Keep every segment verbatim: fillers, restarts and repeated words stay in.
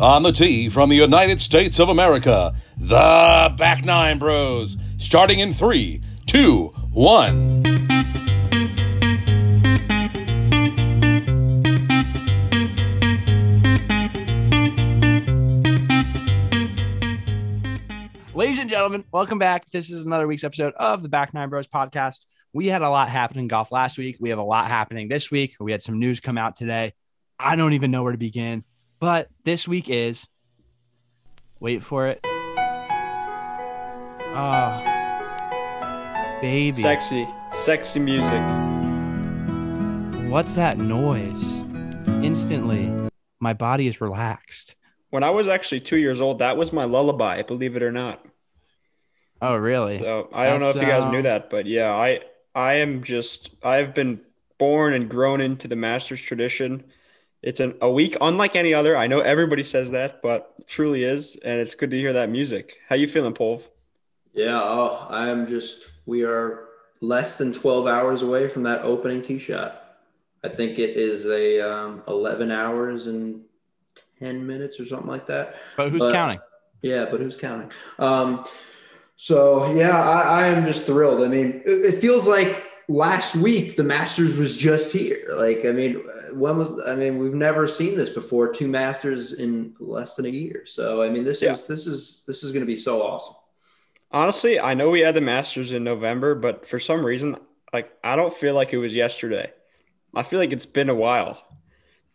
On the tee from the United States of America, the Back Nine Bros, starting in three, two, one. Ladies and gentlemen, welcome back. This is another week's episode of the Back Nine Bros podcast. We had a lot happening in golf last week. We have a lot happening this week. We had some news come out today. I don't even know where to begin. But this week is, wait for it. Oh, baby. Sexy, sexy music. What's that noise? Instantly, my body is relaxed. When I was actually two years old, that was my lullaby, believe it or not. Oh, really? So I don't That's, know if you guys um... knew that, but yeah, I, I am just, I've been born and grown into the Masters tradition. It's an, a week unlike any other. I know everybody says that, but it truly is, and it's good to hear that music. How you feeling, Pov? Yeah, oh, I am just – we are less than twelve hours away from that opening tee shot. I think it is a um, eleven hours and ten minutes or something like that. But who's but, counting? Yeah, but who's counting? Um, so, yeah, I, I am just thrilled. I mean, it, it feels like – last week, the Masters was just here. Like, I mean, when was, I mean, we've never seen this before, two Masters in less than a year. So, I mean, this yeah. is, this is, this is going to be so awesome. Honestly, I know we had the Masters in November, but for some reason, like, I don't feel like it was yesterday. I feel like it's been a while.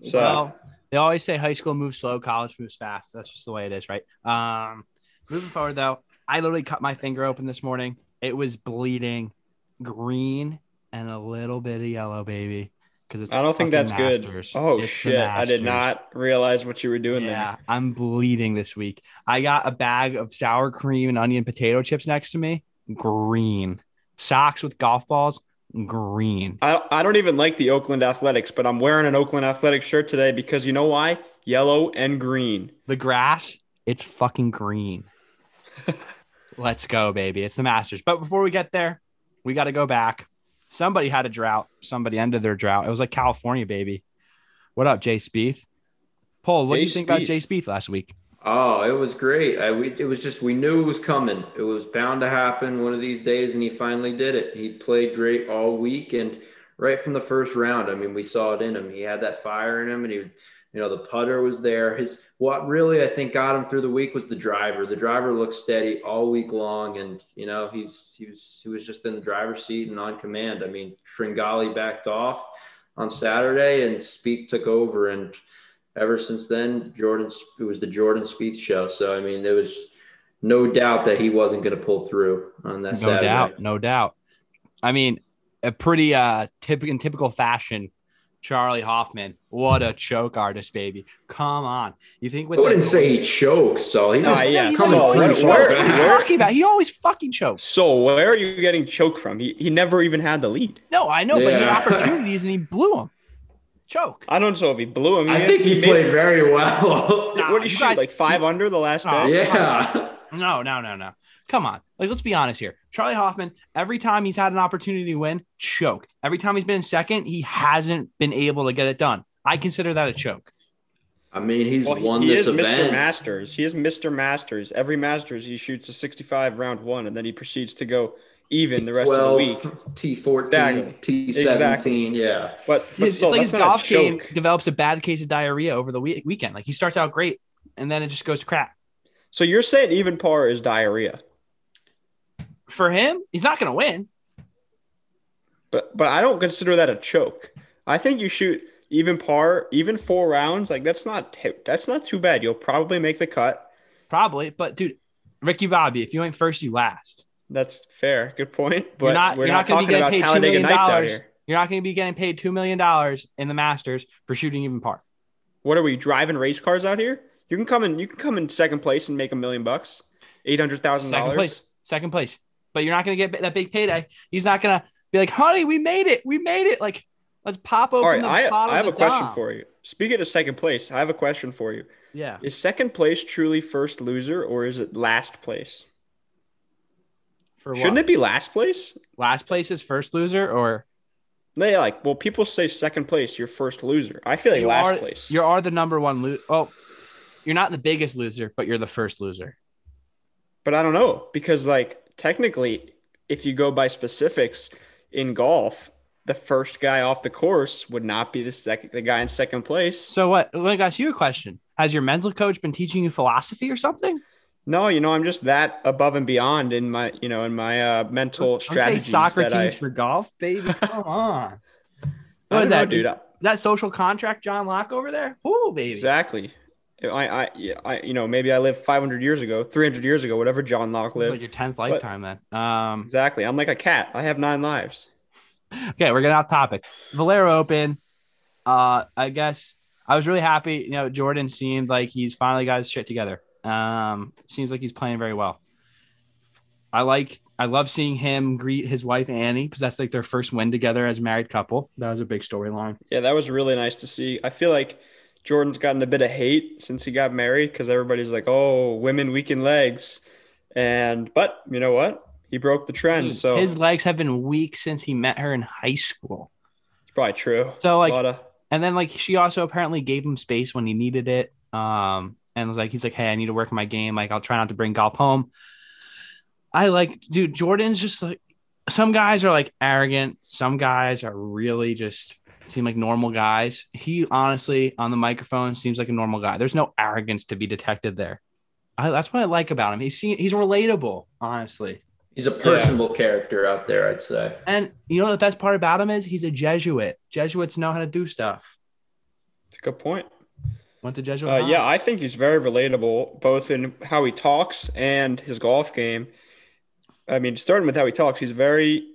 So well, they always say high school moves slow, college moves fast. That's just the way it is, right? Um, moving forward though, I literally cut my finger open this morning. It was bleeding green and a little bit of yellow, baby, because it's I don't think that's Masters. Good. Oh, it's shit. I did not realize what you were doing yeah, there. Yeah, I'm bleeding this week. I got a bag of sour cream and onion potato chips next to me. Green. Socks with golf balls. Green. I, I don't even like the Oakland Athletics, but I'm wearing an Oakland Athletics shirt today because you know why? Yellow and green. The grass, it's fucking green. Let's go, baby. It's the Masters. But before we get there, we got to go back. Somebody had a drought. Somebody ended their drought. It was like California, baby. What up, Jay Spieth? Paul, what Jay do you think Spieth. about Jay Spieth last week? Oh, it was great. I, we, it was just we knew it was coming. It was bound to happen one of these days, and he finally did it. He played great all week and right from the first round. I mean, we saw it in him. He had that fire in him, and he, you know, the putter was there. His what really I think got him through the week was the driver. The driver looked steady all week long, and you know he's he was he was just in the driver's seat and on command. I mean, Tringali backed off on Saturday, and Spieth took over, and ever since then, Jordan it was the Jordan Spieth show. So I mean, there was no doubt that he wasn't going to pull through on that no Saturday. No doubt, no doubt. I mean, a pretty uh typical in typical fashion. Charlie Hoffman, what a choke artist, baby! Come on, you think? With I wouldn't the- say he choked, so he was uh, yeah. coming so, from so, where? Where? About? He always fucking chokes. So where are you getting choked from? He he never even had the lead. No, I know, yeah. but he had opportunities and he blew him. Choke. I don't know if he blew him. He I had, think he, he played made- very well. Nah, what did he shoot? Guys, like five he, under the last oh, day? Yeah. No, no, no, no. Come on. Like, let's be honest here. Charlie Hoffman, every time he's had an opportunity to win, choke. Every time he's been in second, he hasn't been able to get it done. I consider that a choke. I mean, he's well, won he, he this is event. Mister Masters. He is Mister Masters. Every Masters, he shoots a sixty-five round one, and then he proceeds to go even the rest twelve, of the week. T fourteen, exactly. T seventeen, exactly. yeah. But, but it's, so, it's like his golf game develops a bad case of diarrhea over the week- weekend. Like, he starts out great, and then it just goes to crap. So you're saying even par is diarrhea? For him, he's not going to win. But but I don't consider that a choke. I think you shoot even par, even four rounds. Like that's not that's not too bad. You'll probably make the cut. Probably, but dude, Ricky Bobby, if you ain't first, you last. That's fair. Good point. But you're not, we're you're not, not talking about Talladega Nights out here. You're not going to be getting paid two million dollars in the Masters for shooting even par. What are we driving race cars out here? You can come in. You can come in second place and make a million bucks, eight hundred thousand dollars. Second place. Second place. But you're not going to get that big payday. He's not going to be like, honey, we made it. We made it. Like, let's pop open All right, the I, bottles I have a question Dom. for you. Speaking of second place, I have a question for you. Yeah. Is second place truly first loser or is it last place? For what? Shouldn't it be last place? Last place is first loser or? They like, well, people say second place, you're first loser. I feel like you last are, place. You are the number one loser. Oh, you're not the biggest loser, but you're the first loser. But I don't know, because like technically, if you go by specifics in golf, the first guy off the course would not be the second, the guy in second place. So what? Let me ask you a question. Has your mental coach been teaching you philosophy or something? No, you know, I'm just that above and beyond in my, you know, in my uh, mental strategies. Socrates I... for golf, baby. Come on. What is that, dude? Is, is that social contract, John Locke over there? Ooh, baby. Exactly. I, I, I, you know, maybe I lived five hundred years ago, three hundred years ago, whatever John Locke lived. Like your tenth lifetime, but then. Um, exactly. I'm like a cat. I have nine lives. Okay, we're getting off topic. Valero Open. Uh, I guess I was really happy. You know, Jordan seemed like he's finally got his shit together. Um, seems like he's playing very well. I like. I love seeing him greet his wife Annie, because that's like their first win together as a married couple. That was a big storyline. Yeah, that was really nice to see. I feel like Jordan's gotten a bit of hate since he got married, because everybody's like, oh, women weaken legs. And but you know what? He broke the trend. Dude, so his legs have been weak since he met her in high school. It's probably true. So like of... and then like she also apparently gave him space when he needed it. Um, and was like, he's like, hey, I need to work on my game. Like, I'll try not to bring golf home. I like, dude, Jordan's just like, some guys are like arrogant, some guys are really just seem like normal guys. He honestly on the microphone seems like a normal guy. There's no arrogance to be detected there. I, that's what I like about him. He's seen, he's relatable. Honestly, he's a personable yeah. character out there, I'd say. And you know the best part about him is he's a Jesuit. Jesuits know how to do stuff. It's a good point. Went to Jesuit. Uh, yeah, I think he's very relatable, both in how he talks and his golf game. I mean, starting with how he talks, he's very.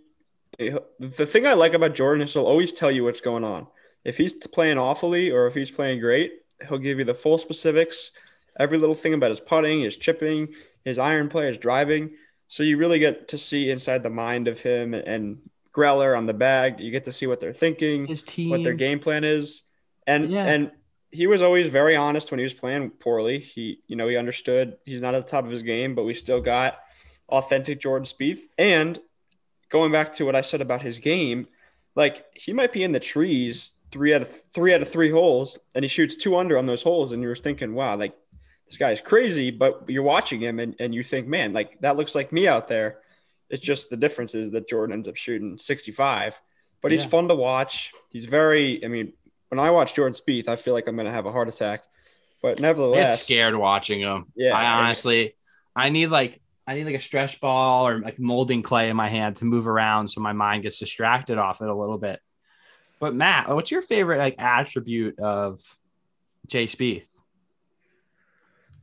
The thing I like about Jordan is he'll always tell you what's going on. If he's playing awfully or if he's playing great, he'll give you the full specifics, every little thing about his putting, his chipping, his iron play, his driving. So you really get to see inside the mind of him and Greller on the bag. You get to see what they're thinking, his team, what their game plan is. And yeah. and he was always very honest when he was playing poorly. He, you know, he understood he's not at the top of his game, but we still got authentic Jordan Spieth. And going back to what I said about his game, like he might be in the trees three out of three out of three holes, and he shoots two under on those holes, and you're thinking, wow, like this guy is crazy. But you're watching him, and, and you think, man, like that looks like me out there. It's just the difference is that Jordan ends up shooting sixty-five, but he's yeah. fun to watch. He's very, I mean, when I watch Jordan Spieth, I feel like I'm going to have a heart attack, but nevertheless. It's scared watching him. Yeah, I honestly, yeah. I need like, I need like a stretch ball or like molding clay in my hand to move around so my mind gets distracted off it a little bit. But Matt, what's your favorite like attribute of Jay Spieth?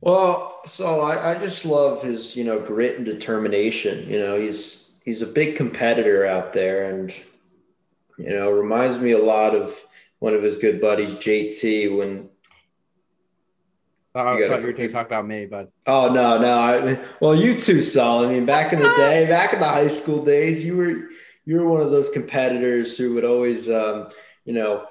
Well, so I, I just love his, you know, grit and determination. You know, he's he's a big competitor out there, and you know, reminds me a lot of one of his good buddies, J T, when. Oh, I you thought you were going to talk about me, bud. Oh, no, no. I mean, well, you too, Saul. I mean, back in the day, back in the high school days, you were you were one of those competitors who would always, um, you know,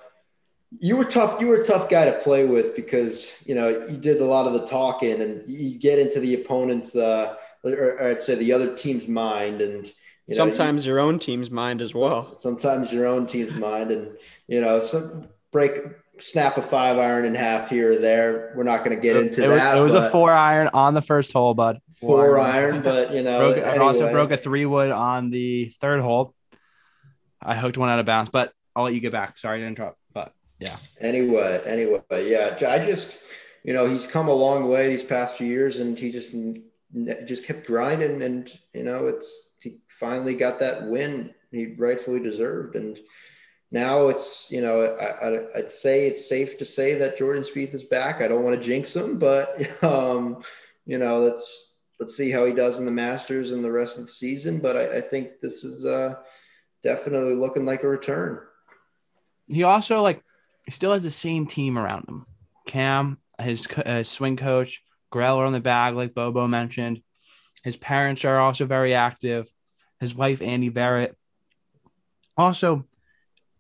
you were tough. You were a tough guy to play with because, you know, you did a lot of the talking and you get into the opponent's, uh, or, or I'd say the other team's mind. And you know, sometimes you, your own team's mind as well. Sometimes your own team's mind. And, you know, some break – snap a five iron in half here or there. We're not going to get into it was, that. It was a four iron on the first hole, bud. Four, four iron, but you know, broke, anyway. I also broke a three wood on the third hole. I hooked one out of bounds, but I'll let you get back. Sorry to interrupt, but yeah. Anyway, anyway, yeah. I just, you know, he's come a long way these past few years, and he just, just kept grinding, and you know, it's he finally got that win he rightfully deserved, and. Now it's, you know, I, I, I'd say it's safe to say that Jordan Spieth is back. I don't want to jinx him, but, um, you know, let's let's see how he does in the Masters and the rest of the season. But I, I think this is uh, definitely looking like a return. He also, like, still has the same team around him. Cam, his uh, swing coach, Greller on the bag, like Bobo mentioned. His parents are also very active. His wife, Andy Barrett. Also,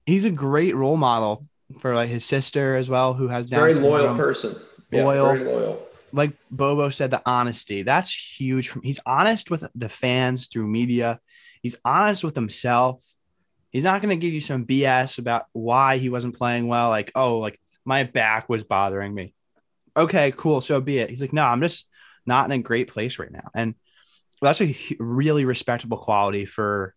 he's a great role model for like his sister as well, who has Down syndrome. Very loyal person. Loyal. Yeah, very loyal. Like Bobo said, the honesty, that's huge. He's honest with the fans through media. He's honest with himself. He's not going to give you some B S about why he wasn't playing well. Like, oh, like my back was bothering me. okay, cool, so be it. He's like, no, I'm just not in a great place right now. And that's a really respectable quality for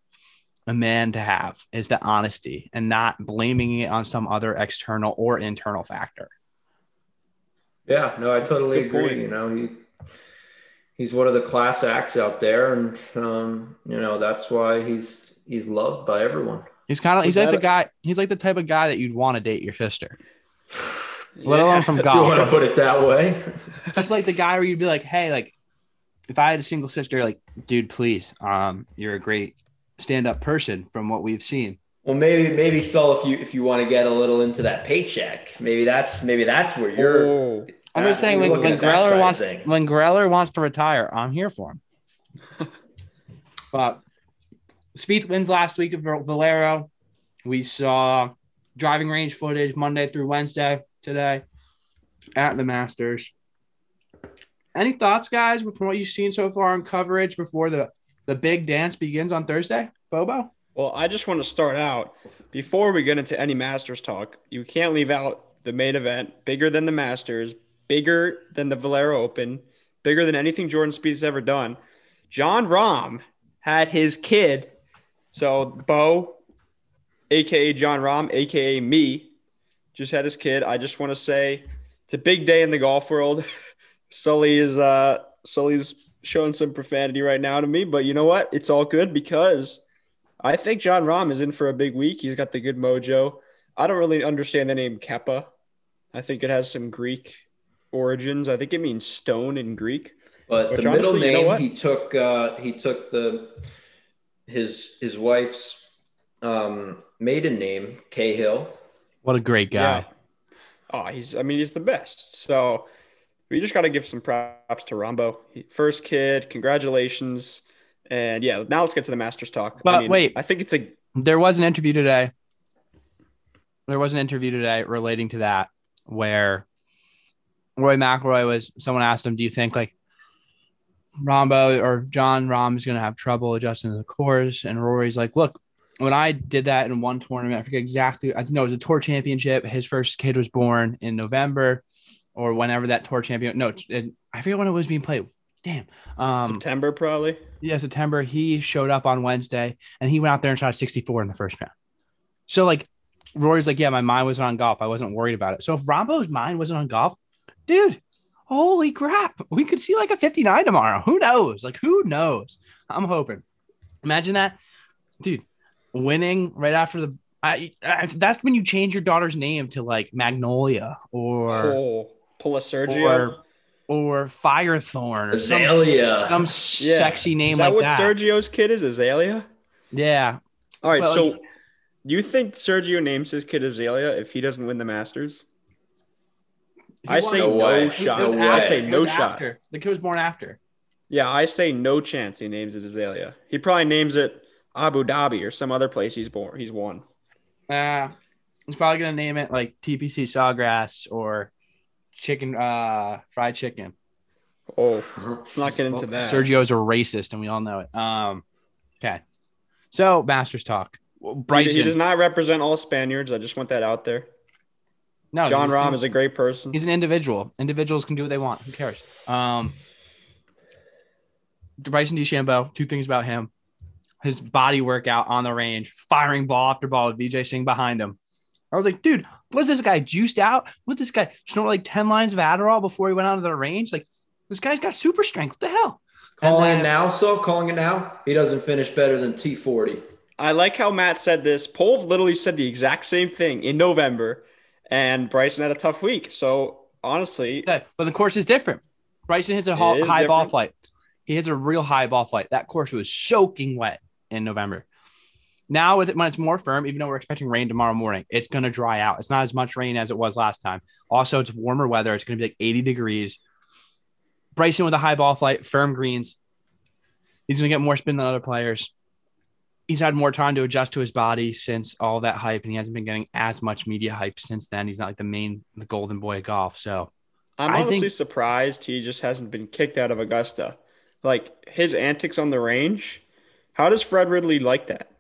a man to have, is the honesty and not blaming it on some other external or internal factor. Yeah, no, I totally Good agree. Point. You know, he he's one of the class acts out there, and um, you know, that's why he's he's loved by everyone. He's kind of he's like the a- guy. He's like the type of guy that you'd want to date your sister. Let yeah, alone from golf. You want to put it that way. Just like the guy where you'd be like, hey, like if I had a single sister, like, dude, please, um, you're a great stand-up person from what we've seen. Well, maybe, maybe Saul, if you if you want to get a little into that paycheck, maybe that's maybe that's where you're. Oh. I'm just saying, when, when Greller wants when Greller wants to retire, I'm here for him. But Spieth wins last week at Valero. We saw driving range footage Monday through Wednesday today at the Masters. Any thoughts, guys, from what you've seen so far on coverage before the, the big dance begins on Thursday? Bobo? Well, I just want to start out, before we get into any Masters talk, you can't leave out the main event, bigger than the Masters, bigger than the Valero Open, bigger than anything Jordan Spieth's ever done. Jon Rahm had his kid, so Bo, a k a. Jon Rahm, a k a me, just had his kid. I just want to say it's a big day in the golf world. Sully is uh, Sully's showing some profanity right now to me, but you know what? It's all good because I think Jon Rahm is in for a big week. He's got the good mojo. I don't really understand the name Keppa. I think it has some Greek origins. I think it means stone in Greek. But the middle name, you know, he took uh, he took the his his wife's um, maiden name, Cahill. What a great guy! Yeah. Oh, he's I mean he's the best. So. We just got to give some props to Rombo. First kid, congratulations. And, yeah, now let's get to the Masters talk. But I mean, wait. I think it's a – There was an interview today. There was an interview today relating to that where Roy McIlroy was – someone asked him, do you think, like, Rombo or Jon Rahm is going to have trouble adjusting to the course? And Rory's like, look, when I did that in one tournament, I forget exactly – I know it was a tour championship. His first kid was born in November. Or whenever that tour champion, no, it, I forget when it was being played. Damn. Um, September, probably. Yeah, September. He showed up on Wednesday and he went out there and shot sixty-four in the first round. So, like, Rory's like, yeah, my mind wasn't on golf. I wasn't worried about it. So, if Rombo's mind wasn't on golf, dude, holy crap. We could see like a fifty-nine tomorrow. Who knows? Like, who knows? I'm hoping. Imagine that. Dude, winning right after the. I, I that's when you change your daughter's name to like Magnolia or. Oh. Pull a Sergio or, or Firethorn or Azalea. Some, some yeah. sexy name is that like that. Is that what Sergio's kid is? Azalea? Yeah. All right. Well, so like, you think Sergio names his kid Azalea if he doesn't win the Masters? I say no way. shot. After, I say no shot. After. The kid was born after. Yeah. I say no chance he names it Azalea. He probably names it Abu Dhabi or some other place he's born. He's won. Uh, he's probably going to name it like T P C Sawgrass or. Chicken, uh, fried chicken. Oh, let's not get into that. Sergio's a racist, and we all know it. Um, okay. So, Masters talk. Bryson. He does not represent all Spaniards. I just want that out there. No, Jon Rahm is a great person. He's an individual. Individuals can do what they want. Who cares? Um, Bryson DeChambeau. Two things about him: his body workout on the range, firing ball after ball with B J Singh behind him. I was like, dude, was this guy juiced out? Was this guy snort like ten lines of Adderall before he went out of the range? Like, this guy's got super strength. What the hell? Calling it now, so calling it now. He doesn't finish better than T forty. I like how Matt said this. Paul literally said the exact same thing in November, and Bryson had a tough week. So, honestly. Yeah, but the course is different. Bryson hits a high different. ball flight. He hits a real high ball flight. That course was soaking wet in November. Now, with it, when it's more firm, even though we're expecting rain tomorrow morning, it's going to dry out. It's not as much rain as it was last time. Also, it's warmer weather. It's going to be like eighty degrees. Bryson with a high ball flight, firm greens. He's going to get more spin than other players. He's had more time to adjust to his body since all that hype, and he hasn't been getting as much media hype since then. He's not like the main the golden boy of golf. So, I'm I honestly think- surprised he just hasn't been kicked out of Augusta. Like, his antics on the range, how does Fred Ridley like that?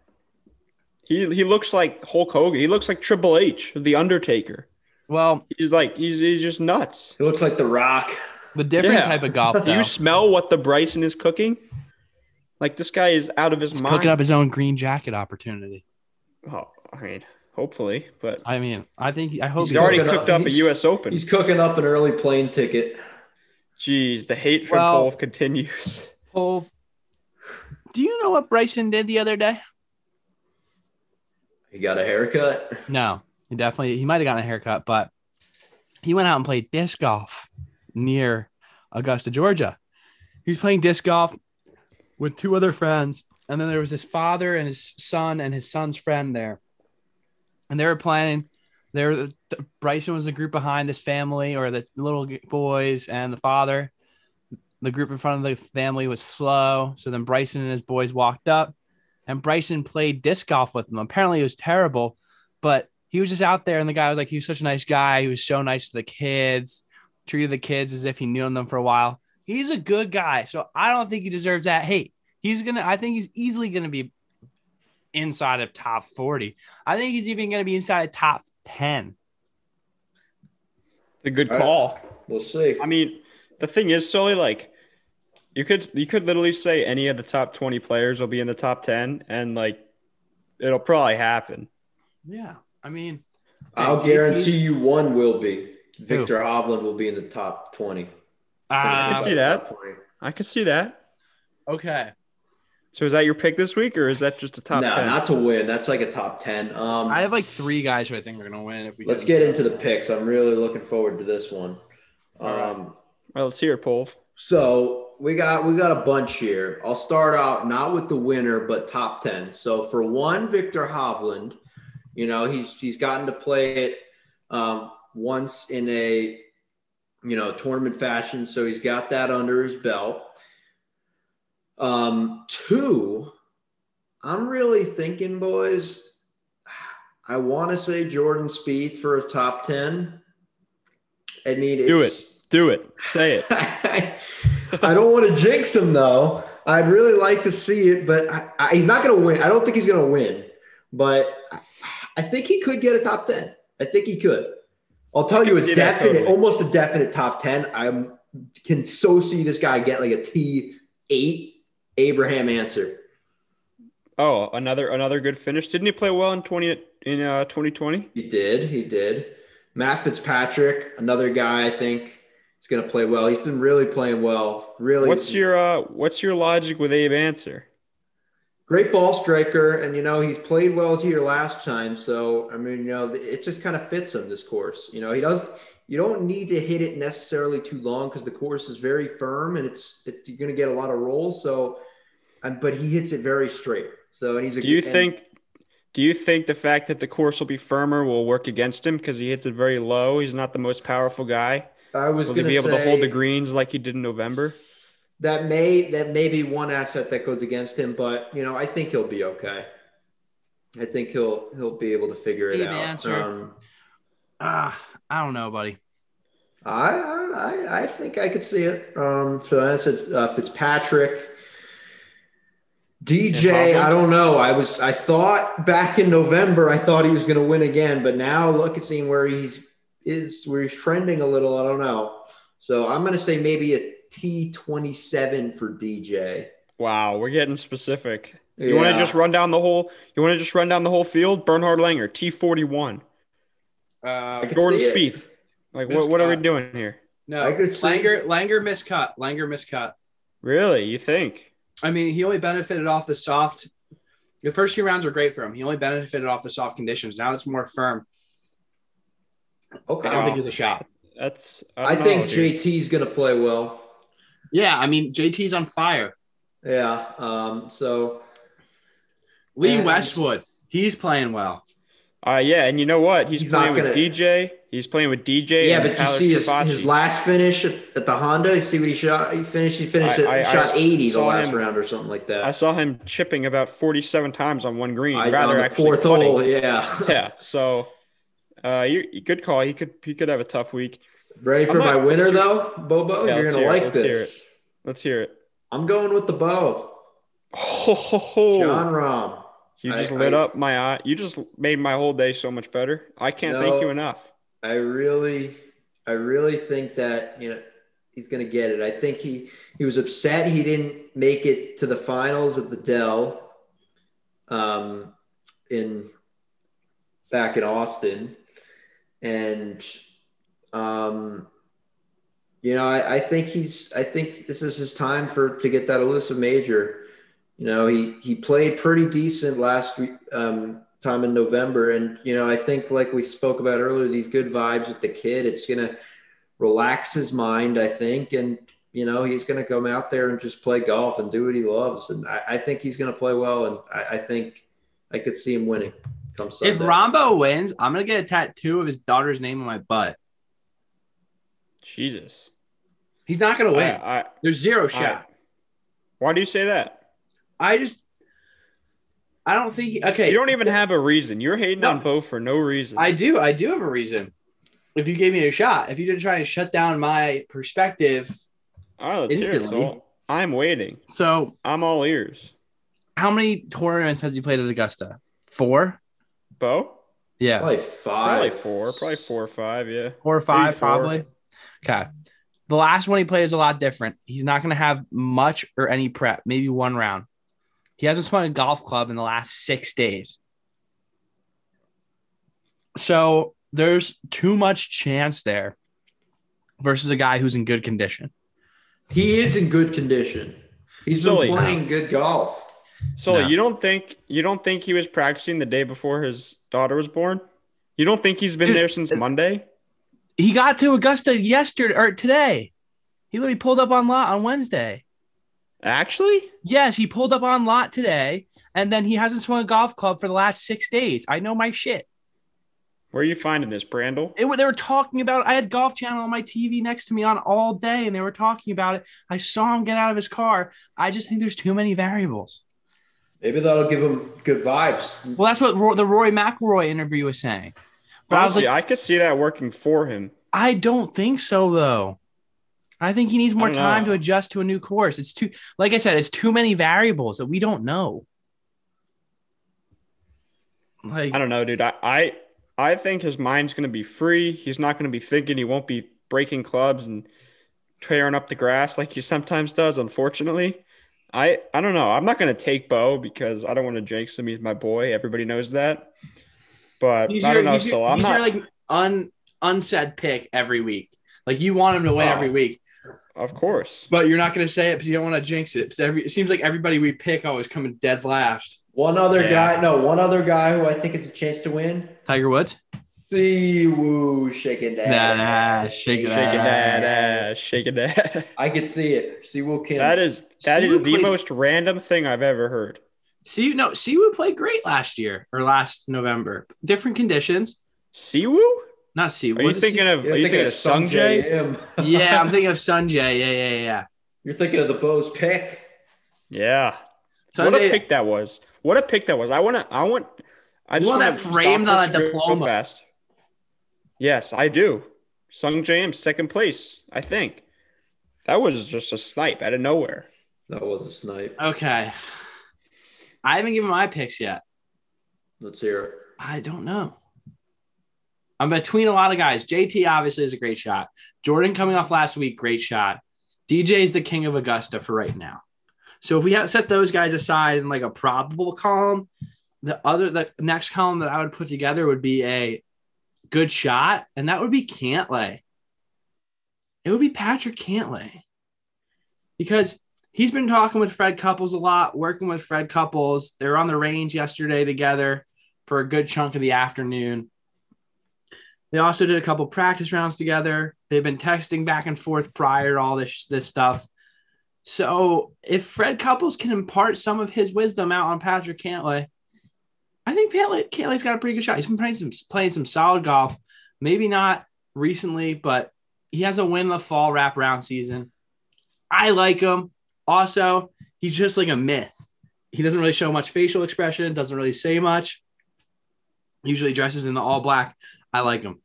He he looks like Hulk Hogan. He looks like Triple H, The Undertaker. Well, he's like he's, he's just nuts. He looks like The Rock. The different yeah. type of golf. Do you smell what the Bryson is cooking? Like, this guy is out of his he's mind. Cooking up his own green jacket opportunity. Oh, I mean, hopefully, but I mean, I think I hope he's, he's already cooked up, up a U S Open. He's cooking up an early plane ticket. Jeez, the hate from well, Paul continues. Paul, do you know what Bryson did the other day? He got a haircut. No, he definitely he might have gotten a haircut, but he went out and played disc golf near Augusta, Georgia. He was playing disc golf with two other friends, and then there was his father and his son and his son's friend there. And they were playing. They were, Bryson was the group behind this family, or the little boys and the father. The group in front of the family was slow. So then Bryson and his boys walked up, and Bryson played disc golf with them. Apparently it was terrible, but he was just out there, and the guy was like, he was such a nice guy. He was so nice to the kids, treated the kids as if he knew them for a while. He's a good guy, so I don't think he deserves that hate. He's gonna, I think he's easily gonna be inside of top forty. I think he's even gonna be inside of top ten. It's a good call. Right. We'll see. I mean, the thing is, Sully, like you could you could literally say any of the top twenty players will be in the top ten, and like it'll probably happen. Yeah, I mean, I'll guarantee you one will be. Victor who? Hovland will be in the top twenty. Uh, I can see that. I can see that. Okay. So is that your pick this week, or is that just a top no, ten? No, not to win. That's like a top ten. Um, I have like three guys who I think are going to win. If we Let's get into the picks. I'm really looking forward to this one. All right. Um, well, let's hear it, Paul. So we got we got a bunch here. I'll start out not with the winner, but top ten. So for one, Victor Hovland, you know, he's he's gotten to play it um, once in a – you know, tournament fashion. So he's got that under his belt. Um, two, I'm really thinking, boys, I want to say Jordan Spieth for a top ten. I mean, it's, do it, do it, say it. I, I don't want to jinx him though. I'd really like to see it, but I, I, he's not going to win. I don't think he's going to win, but I, I think he could get a top ten. I think he could. I'll tell you, a definite, totally. almost a definite top ten. I can so see this guy get like a T eight, Abraham Ancer. Oh, another another good finish. Didn't he play well in twenty in uh, twenty twenty? He did. He did. Matt Fitzpatrick, another guy I think is going to play well. He's been really playing well. Really. What's your uh, what's your logic with Abe Ancer? Great ball striker, and, you know, he's played well here last time. So, I mean, you know, it just kind of fits him, this course. You know, he does – you don't need to hit it necessarily too long because the course is very firm, and it's it's you're going to get a lot of rolls. So, um, but he hits it very straight. So, and he's a – Do you think – do you think the fact that the course will be firmer will work against him because he hits it very low? He's not the most powerful guy. I was going to be able to hold the greens like he did in November? That may that may be one asset that goes against him, but you know, I think he'll be okay. I think he'll he'll be able to figure it Abe out. Um, uh, I don't know, buddy. I I I think I could see it. Um, so that's a, uh, Fitzpatrick, D J. I don't know. I was I thought back in November I thought he was going to win again, but now look at seeing where he's is where he's trending a little. I don't know. So I'm going to say maybe a T twenty-seven for D J. Wow, we're getting specific. You yeah. want to just run down the whole you want to just run down the whole field? Bernhard Langer, T forty-one. Uh Jordan Spieth. Like what, what are we doing here? No, I could Langer Langer miscut. Langer miscut. Really? You think? I mean, he only benefited off the soft. The first few rounds were great for him. He only benefited off the soft conditions. Now it's more firm. Okay. I don't oh. think he's a shot. That's I, I know, think dude. J T's gonna play well. Yeah, I mean, J T's on fire. Yeah, um, so Lee and, Westwood, he's playing well. Uh, yeah, and you know what? He's, he's playing gonna, with D J. He's playing with D J. Yeah, but Tyler you see his, his last finish at the Honda. You see what he shot? He finished. He finished. I, I, he shot I eighty the last him, round or something like that. I saw him chipping about forty-seven times on one green. I, rather on the fourth funny. hole. Yeah, yeah. So, uh, you good call. He could he could have a tough week. Ready for not, my winner, though, Bobo? Yeah, You're going to like let's this. Hear it. Let's hear it. I'm going with the bow. Oh, ho, ho. Jon Rahm. You I, just lit I, up my eye. You just made my whole day so much better. I can't no, thank you enough. I really, I really think that, you know, he's going to get it. I think he, he was upset he didn't make it to the finals at the Dell um, in back in Austin. And, um, you know, I, I think he's, I think this is his time for, to get that elusive major. You know, he, he played pretty decent last week, um, time in November. And, you know, I think like we spoke about earlier, these good vibes with the kid, it's going to relax his mind, I think. And, you know, he's going to come out there and just play golf and do what he loves. And I, I think he's going to play well. And I, I think I could see him winning. Come Sunday. If Rombo wins, I'm going to get a tattoo of his daughter's name on my butt. Jesus. He's not going to win. I, I, There's zero shot. I, why do you say that? I just, I don't think, okay. You don't even have a reason. You're hating no, on Bo for no reason. I do. I do have a reason. If you gave me a shot, if you didn't try and shut down my perspective. All right, let's instantly. Hear it, Saul. I'm waiting. So I'm all ears. How many tournaments has he played at Augusta? Four? Bo? Yeah. Probably five. Probably four. Probably four or five, yeah. Four or five, Maybe probably. Four. Okay. The last one he played is a lot different. He's not going to have much or any prep. Maybe one round. He hasn't spun a golf club in the last six days. So there's too much chance there versus a guy who's in good condition. He is in good condition. He's Sully, been playing no. good golf. So no. you don't think you don't think he was practicing the day before his daughter was born? You don't think he's been Dude, there since Monday? He got to Augusta yesterday or today. He literally pulled up on lot on Wednesday. Actually? Yes, he pulled up on lot today, and then he hasn't swung a golf club for the last six days. I know my shit. Where are you finding this, Brandel? It, they were talking about it. I had Golf Channel on my T V next to me on all day, and they were talking about it. I saw him get out of his car. I just think there's too many variables. Maybe that'll give him good vibes. Well, that's what Roy, the Roy McIlroy interview was saying. But Honestly, I, was like, I could see that working for him. I don't think so, though. I think he needs more time know. to adjust to a new course. It's too, like I said, it's too many variables that we don't know. Like I don't know, dude. I I, I think his mind's going to be free. He's not going to be thinking. He won't be breaking clubs and tearing up the grass like he sometimes does, unfortunately. I, I don't know. I'm not going to take Bo because I don't want to jinx him. He's my boy. Everybody knows that. But he's I don't your, know. He's so your, I'm he's not. Your, like, un, unsaid pick every week. Like you want him to win oh, every week. Of course. But you're not going to say it because you don't want to jinx it. So every, it seems like everybody we pick always coming dead last. One other yeah. guy. No, one other guy who I think is a chance to win. Tiger Woods? Si-woo, shaking that ass. Nah, shaking that ass. Shaking that ass. I could see it. Si-woo can. That is that is the most random thing I've ever heard. Si-woo, no, Si-woo played great last year or last November. Different conditions. Si-woo? Not Si-woo. Are you thinking of Sungjae Im? Yeah, I'm thinking of Sungjae. Yeah, yeah, yeah. You're thinking of the Bo's pick. Yeah. What a pick that was. What a pick that was. I want to. I want. I just want that framed on a diploma. So fast. Yes, I do. Sungjae Im, second place, I think. That was just a snipe out of nowhere. That was a snipe. Okay. I haven't given my picks yet. Let's hear it. I don't know. I'm between a lot of guys. J T obviously is a great shot. Jordan coming off last week, great shot. D J is the king of Augusta for right now. So if we have set those guys aside in like a probable column, the other the next column that I would put together would be a good shot, and that would be Cantlay. It would be Patrick Cantlay because he's been talking with Fred Couples a lot, working with Fred Couples. They were on the range yesterday together for a good chunk of the afternoon. They also did a couple practice rounds together. They've been texting back and forth prior to all this this stuff. So if Fred Couples can impart some of his wisdom out on Patrick Cantlay, I think Cantlay's got a pretty good shot. He's been playing some, playing some solid golf. Maybe not recently, but he has a win the fall wraparound season. I like him. Also, he's just like a myth. He doesn't really show much facial expression, doesn't really say much. Usually dresses in the all black. I like him.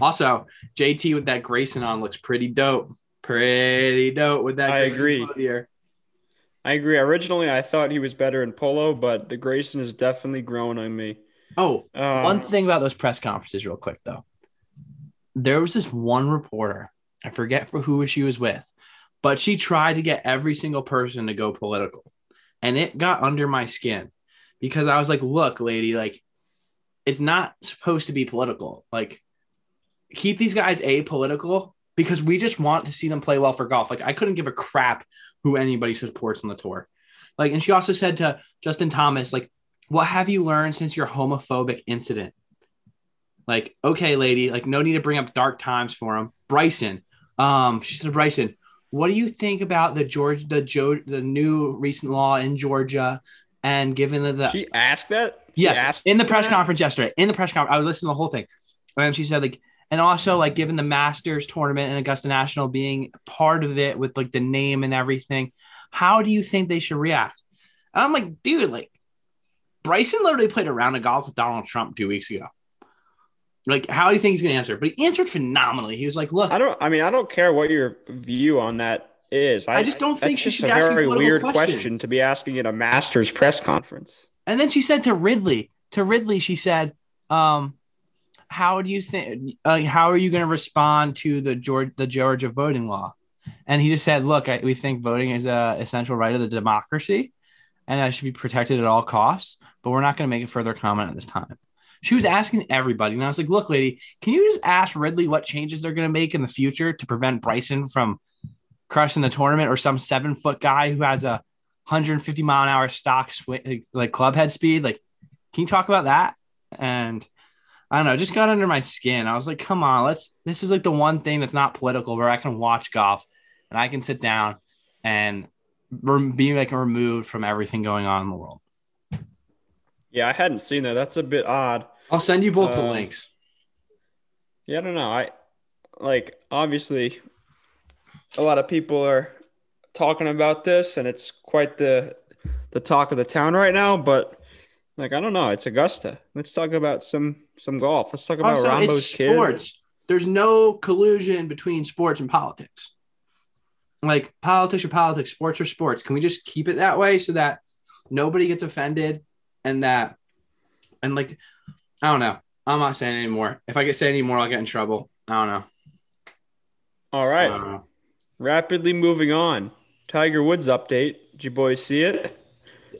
Also, J T with that Grayson on looks pretty dope. Pretty dope with that. I agree. Here. I agree. Originally, I thought he was better in polo, but the Grayson is definitely growing on me. Oh, um, one thing about those press conferences real quick, though. there was this one reporter, I forget for who she was with, but she tried to get every single person to go political. And it got under my skin because I was like, look, lady, like, it's not supposed to be political. Like, keep these guys apolitical because we just want to see them play well for golf. Like, I couldn't give a crap who anybody supports on the tour. Like, and she also said to Justin Thomas, like, what have you learned since your homophobic incident? Like, okay, lady, like, no need to bring up dark times for him. Bryson, um, she said, Bryson, what do you think about the Georgia, the Joe, the new recent law in Georgia? And given that the, she asked that, she yes, asked in the press that? conference yesterday, in the press conference, I was listening to the whole thing, and she said, like, and also, like, given the Masters tournament and Augusta National being part of it with like the name and everything, how do you think they should react? And I'm like, dude, like, Bryson literally played a round of golf with Donald Trump two weeks ago. Like, how do you think he's going to answer? But he answered phenomenally. He was like, look, I don't, I mean, I don't care what your view on that is. I, I just don't think she should be asking political questions. It's a very weird question to be asking at a Masters press conference. And then she said to Ridley, to Ridley, she said, um, how do you think, uh, how are you going to respond to the Georgia, the Georgia voting law? And he just said, look, I, we think voting is a essential right of the democracy and that should be protected at all costs, but we're not going to make a further comment at this time. She was asking everybody. And I was like, look, lady, can you just ask Ridley what changes they're going to make in the future to prevent Bryson from crushing the tournament or some seven foot guy who has a one hundred fifty mile an hour stock, sw- like club head speed? Like, can you talk about that? And I don't know, it just got under my skin. I was like, come on, let's, this is like the one thing that's not political where I can watch golf and I can sit down and rem- be like removed from everything going on in the world. Yeah, I hadn't seen that. That's a bit odd. I'll send you both uh, the links. Yeah, I don't know. I like, obviously, a lot of people are talking about this, and it's quite the the talk of the town right now. But like, I don't know. It's Augusta. Let's talk about some some golf. Let's talk about also, Rombo's kid. Sports. There's no collusion between sports and politics. Like, politics are politics, sports are sports. Can we just keep it that way so that nobody gets offended? And that, and like, I don't know. I'm not saying anymore. If I get say any more, I'll get in trouble. I don't know. All right. Uh, Rapidly moving on. Tiger Woods update. Did you boys see it?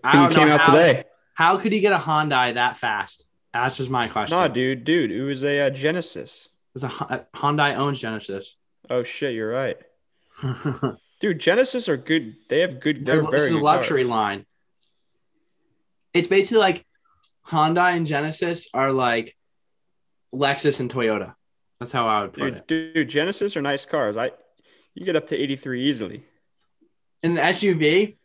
I don't he know came out how, today. How could he get a Hyundai that fast? That's just my question. No, dude, dude. It was a uh, Genesis. It was a uh, Hyundai owns Genesis. Oh shit, you're right. Dude, Genesis are good. They have good. They're very good. It's a luxury cars. line. It's basically like Hyundai and Genesis are like Lexus and Toyota. That's how I would put dude, it. Dude, Genesis are nice cars. I you get up to eighty-three easily. In an S U V,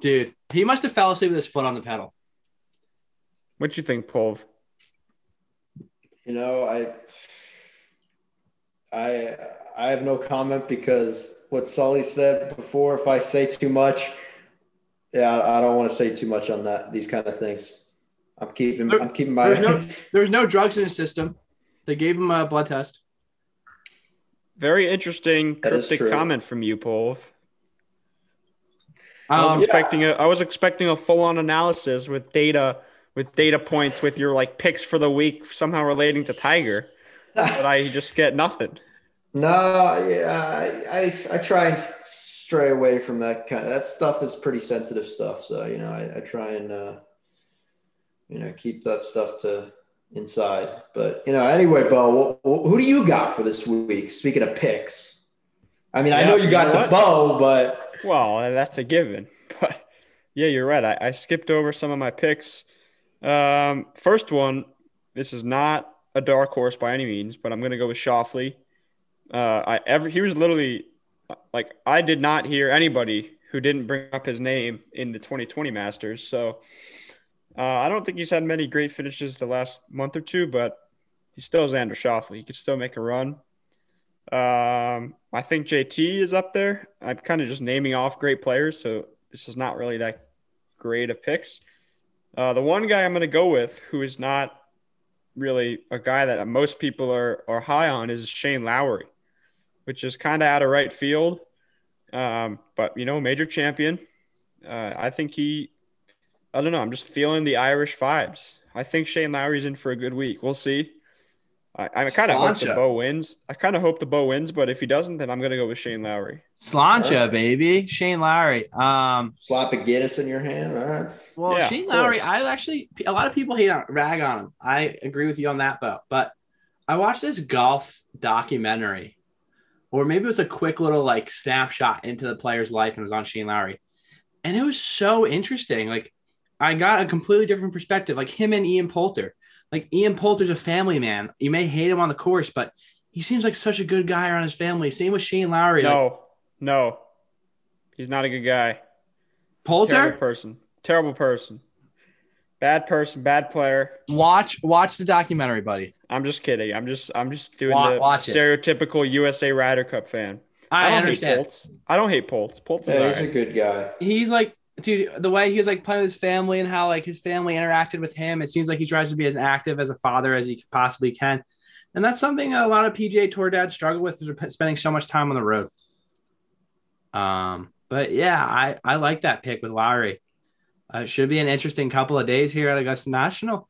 dude, he must have fell asleep with his foot on the pedal. What do you think, Paul? You know, I I I have no comment because what Sully said before, if I say too much. Yeah, I don't want to say too much on that. These kind of things, I'm keeping. There, I'm keeping my. There's no, there's no drugs in his system. They gave him a blood test. Very interesting cryptic comment from you, Paul. I was um, expecting yeah. a. I was expecting a full-on analysis with data, with data points, with your like picks for the week, somehow relating to Tiger, but I just get nothing. No, yeah, I I, I try and. St- stray away from that kind of that stuff is pretty sensitive stuff. So, you know, I, I try and, uh, you know, keep that stuff to inside, but you know, anyway, Bo, wh- who do you got for this week? Speaking of picks, I mean, yeah, I know you got you know the Bo, but well, that's a given, but yeah, you're right. I, I skipped over some of my picks. Um, first one, this is not a dark horse by any means, but I'm going to go with Shoffley. Uh, I ever, he was literally, Like, I did not hear anybody who didn't bring up his name in the twenty twenty Masters. So uh, I don't think he's had many great finishes the last month or two, but he still is Xander Schauffele. He could still make a run. Um, I think J T is up there. I'm kind of just naming off great players, so this is not really that great of picks. Uh, the one guy I'm going to go with who is not really a guy that most people are, are high on is Shane Lowry, which is kind of out of right field. Um, but, you know, major champion. Uh, I think he – I don't know. I'm just feeling the Irish vibes. I think Shane Lowry's in for a good week. We'll see. I, I kind of hope the Bo wins. I kind of hope the Bo wins, but if he doesn't, then I'm gonna go with Shane Lowry. Slancha, right, baby, Shane Lowry. Um, slap a Guinness in your hand. All right. Well, yeah, Shane Lowry, I actually a lot of people hate on rag on him. I agree with you on that, Bo. But I watched this golf documentary, or maybe it was a quick little like snapshot into the player's life, and it was on Shane Lowry, and it was so interesting. Like, I got a completely different perspective. Like him and Ian Poulter. Like, Ian Poulter's a family man. You may hate him on the course, but he seems like such a good guy around his family. Same with Shane Lowry. No, like, no. He's not a good guy. Poulter? Terrible person. Terrible person. Bad person, bad player. Watch watch the documentary, buddy. I'm just kidding. I'm just I'm just doing watch, the watch stereotypical it. U S A Ryder Cup fan. I, I don't understand. Hate Poults. I don't hate Poults. Poults is yeah, he's right. a good guy. He's like, dude, the way he was like playing with his family and how like his family interacted with him, it seems like he tries to be as active as a father as he possibly can. And that's something a lot of P G A Tour dads struggle with, is spending so much time on the road. Um, but yeah, I, I like that pick with Lowry. Uh, it should be an interesting couple of days here at Augusta National.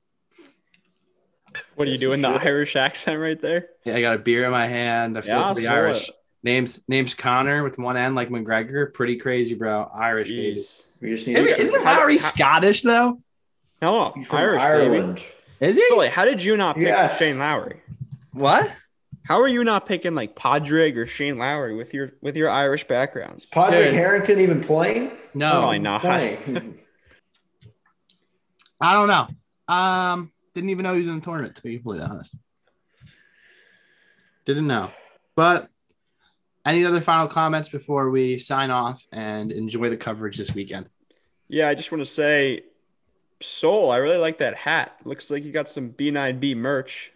What are you doing? The Irish accent right there. Yeah, I got a beer in my hand. I feel yeah, the Irish. It. Name's name's Connor with one N, like McGregor. Pretty crazy, bro. Irish, baby. We just need hey, to isn't Lowry Scottish though? No, he's from Irish, Ireland. Baby. Is he? Really? How did you not pick yes. Shane Lowry? What? How are you not picking like Padraig or Shane Lowry with your with your Irish background? Is Padraig Harrington even playing? No, oh, not. Playing. I don't know. Um, didn't even know he was in the tournament, to be completely honest. Didn't know, but. Any other final comments before we sign off and enjoy the coverage this weekend? Yeah, I just want to say, Sol, I really like that hat. Looks like you got some B nine B merch.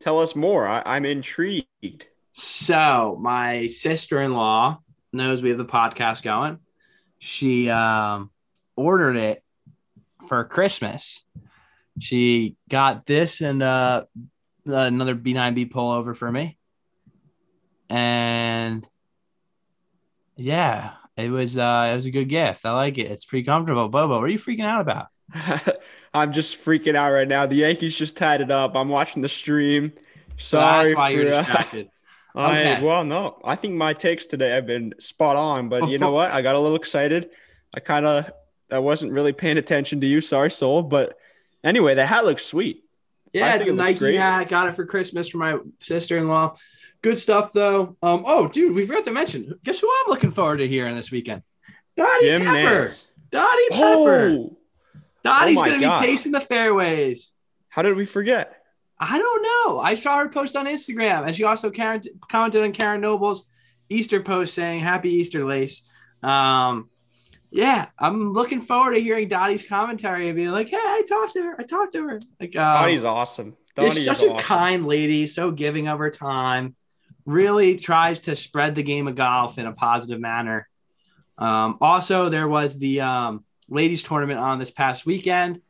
Tell us more. I- I'm intrigued. So my sister-in-law knows we have the podcast going. She um, ordered it for Christmas. She got this and uh, another B nine B pullover for me. And yeah, it was uh, it was a good gift. I like it. It's pretty comfortable. Bobo, what are you freaking out about? I'm just freaking out right now. The Yankees just tied it up. I'm watching the stream. Sorry, that's why for, you're distracted. Uh, okay. I, well, no, I think my takes today have been spot on. But you know what? I got a little excited. I kind of I wasn't really paying attention to you. Sorry, Soul. But anyway, the hat looks sweet. Yeah, I think the it Nike great. hat. Got it for Christmas from my sister-in-law. Good stuff, though. Um, oh, dude, we forgot to mention. Guess who I'm looking forward to hearing this weekend? Dottie Jim Pepper. Nance. Dottie Pepper. Oh. Dottie's oh going to be pacing the fairways. How did we forget? I don't know. I saw her post on Instagram, and she also Karen, commented on Karen Noble's Easter post saying, Happy Easter, Lace. Um, yeah, I'm looking forward to hearing Dottie's commentary and being like, hey, I talked to her. I talked to her. Like, um, Dottie's awesome. Dottie's she's such awesome. a kind lady, so giving of her time. Really tries to spread the game of golf in a positive manner. Um, also, there was the um, ladies tournament on this past weekend.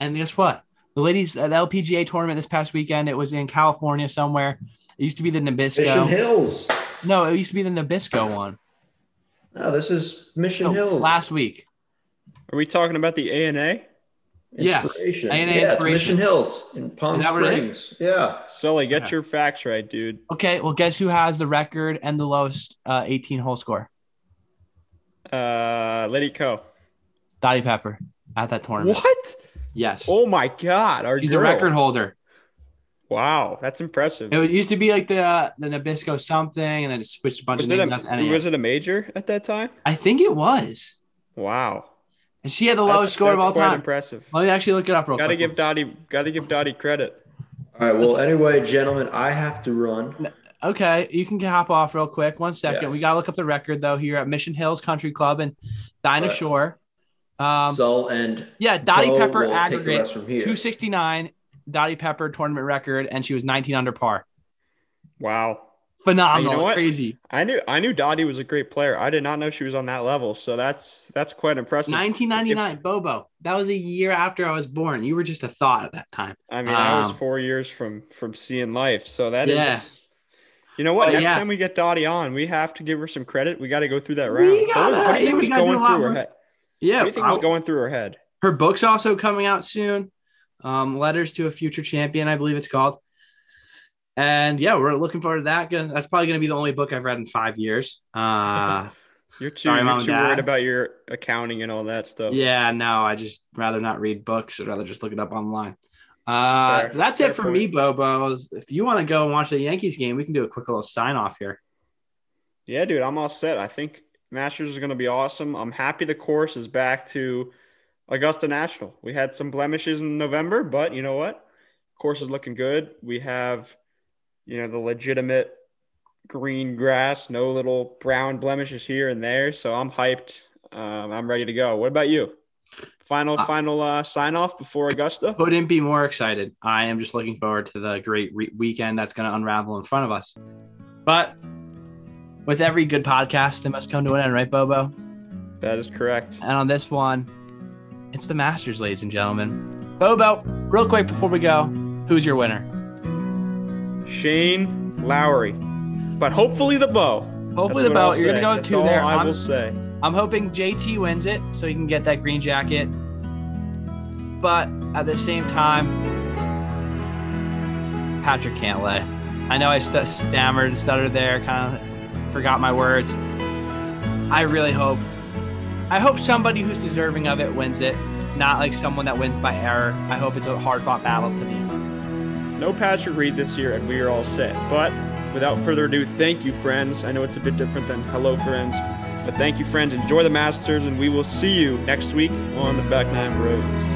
And guess what? The ladies, uh, the L P G A tournament this past weekend, it was in California somewhere. It used to be the Nabisco. Mission Hills. No, it used to be the Nabisco one. No, this is Mission no, Hills. Last week. Are we talking about the A N A? Inspiration. Yes. A N A yeah, Inspiration. It's Mission Hills in Palm Springs. Yeah. Sully, get okay. your facts right, dude. Okay. Well, guess who has the record and the lowest uh, eighteen-hole score? Uh, Lady Co. Dottie Pepper at that tournament. What? Yes. Oh, my God. Our She's girl. a record holder. Wow. That's impressive. It used to be like the uh, the Nabisco something, and then it switched a bunch was of names. A, was it a major at that time? I think it was. Wow. And she had the lowest that's, score that's of all quite time. Impressive. Let me actually look it up real gotta quick. Give Dottie, gotta give Dottie credit. All right. Well, anyway, gentlemen, I have to run. Okay. You can hop off real quick. One second. Yes. We got to look up the record, though, here at Mission Hills Country Club and Dinah right. Shore. Um, Sol and yeah, Dottie Bo Pepper aggregate two sixty-nine, Dottie Pepper tournament record, and she was nineteen under par. Wow. Phenomenal, you know crazy. I knew I knew Dottie was a great player. I did not know she was on that level, so that's that's quite impressive. nineteen ninety-nine, if, Bobo. That was a year after I was born. You were just a thought at that time. I mean, um, I was four years from from seeing life, so that yeah. is. You know what? But Next yeah. time we get Dottie on, we have to give her some credit. We got to go through that round. We gotta, what do you think was going through her head? Yeah, what do you think I, was going through her head? Her book's also coming out soon. Um, Letters to a Future Champion, I believe it's called. And yeah, we're looking forward to that. That's probably going to be the only book I've read in five years. Uh, you're too, sorry, you're too worried about your accounting and all that stuff. Yeah, no, I just rather not read books. I'd rather just look it up online. Uh, fair, that's fair it for point. me, Bobo. If you want to go and watch the Yankees game, we can do a quick little sign off here. Yeah, dude, I'm all set. I think Masters is going to be awesome. I'm happy the course is back to Augusta National. We had some blemishes in November, but you know what? Course is looking good. We have, you know, the legitimate green grass, no little brown blemishes here and there. So I'm hyped. Um, I'm ready to go. What about you? Final, uh, final uh, sign-off before Augusta? Couldn't be more excited. I am just looking forward to the great re- weekend that's going to unravel in front of us. But with every good podcast, it must come to an end, right, Bobo? That is correct. And on this one, it's the Masters, ladies and gentlemen. Bobo, real quick before we go, who's your winner? Shane Lowry. But hopefully the bow. Hopefully the bow. You're going to go two there. I will say. I'm hoping J T wins it so he can get that green jacket. But at the same time, Patrick Cantlay. I know I st- stammered and stuttered there, kind of forgot my words. I really hope. I hope somebody who's deserving of it wins it, not like someone that wins by error. I hope it's a hard-fought battle to me. No Patrick Reed this year, and we are all set. But without further ado, thank you, friends. I know it's a bit different than hello, friends. But thank you, friends. Enjoy the Masters, and we will see you next week on the Back Nine Roads.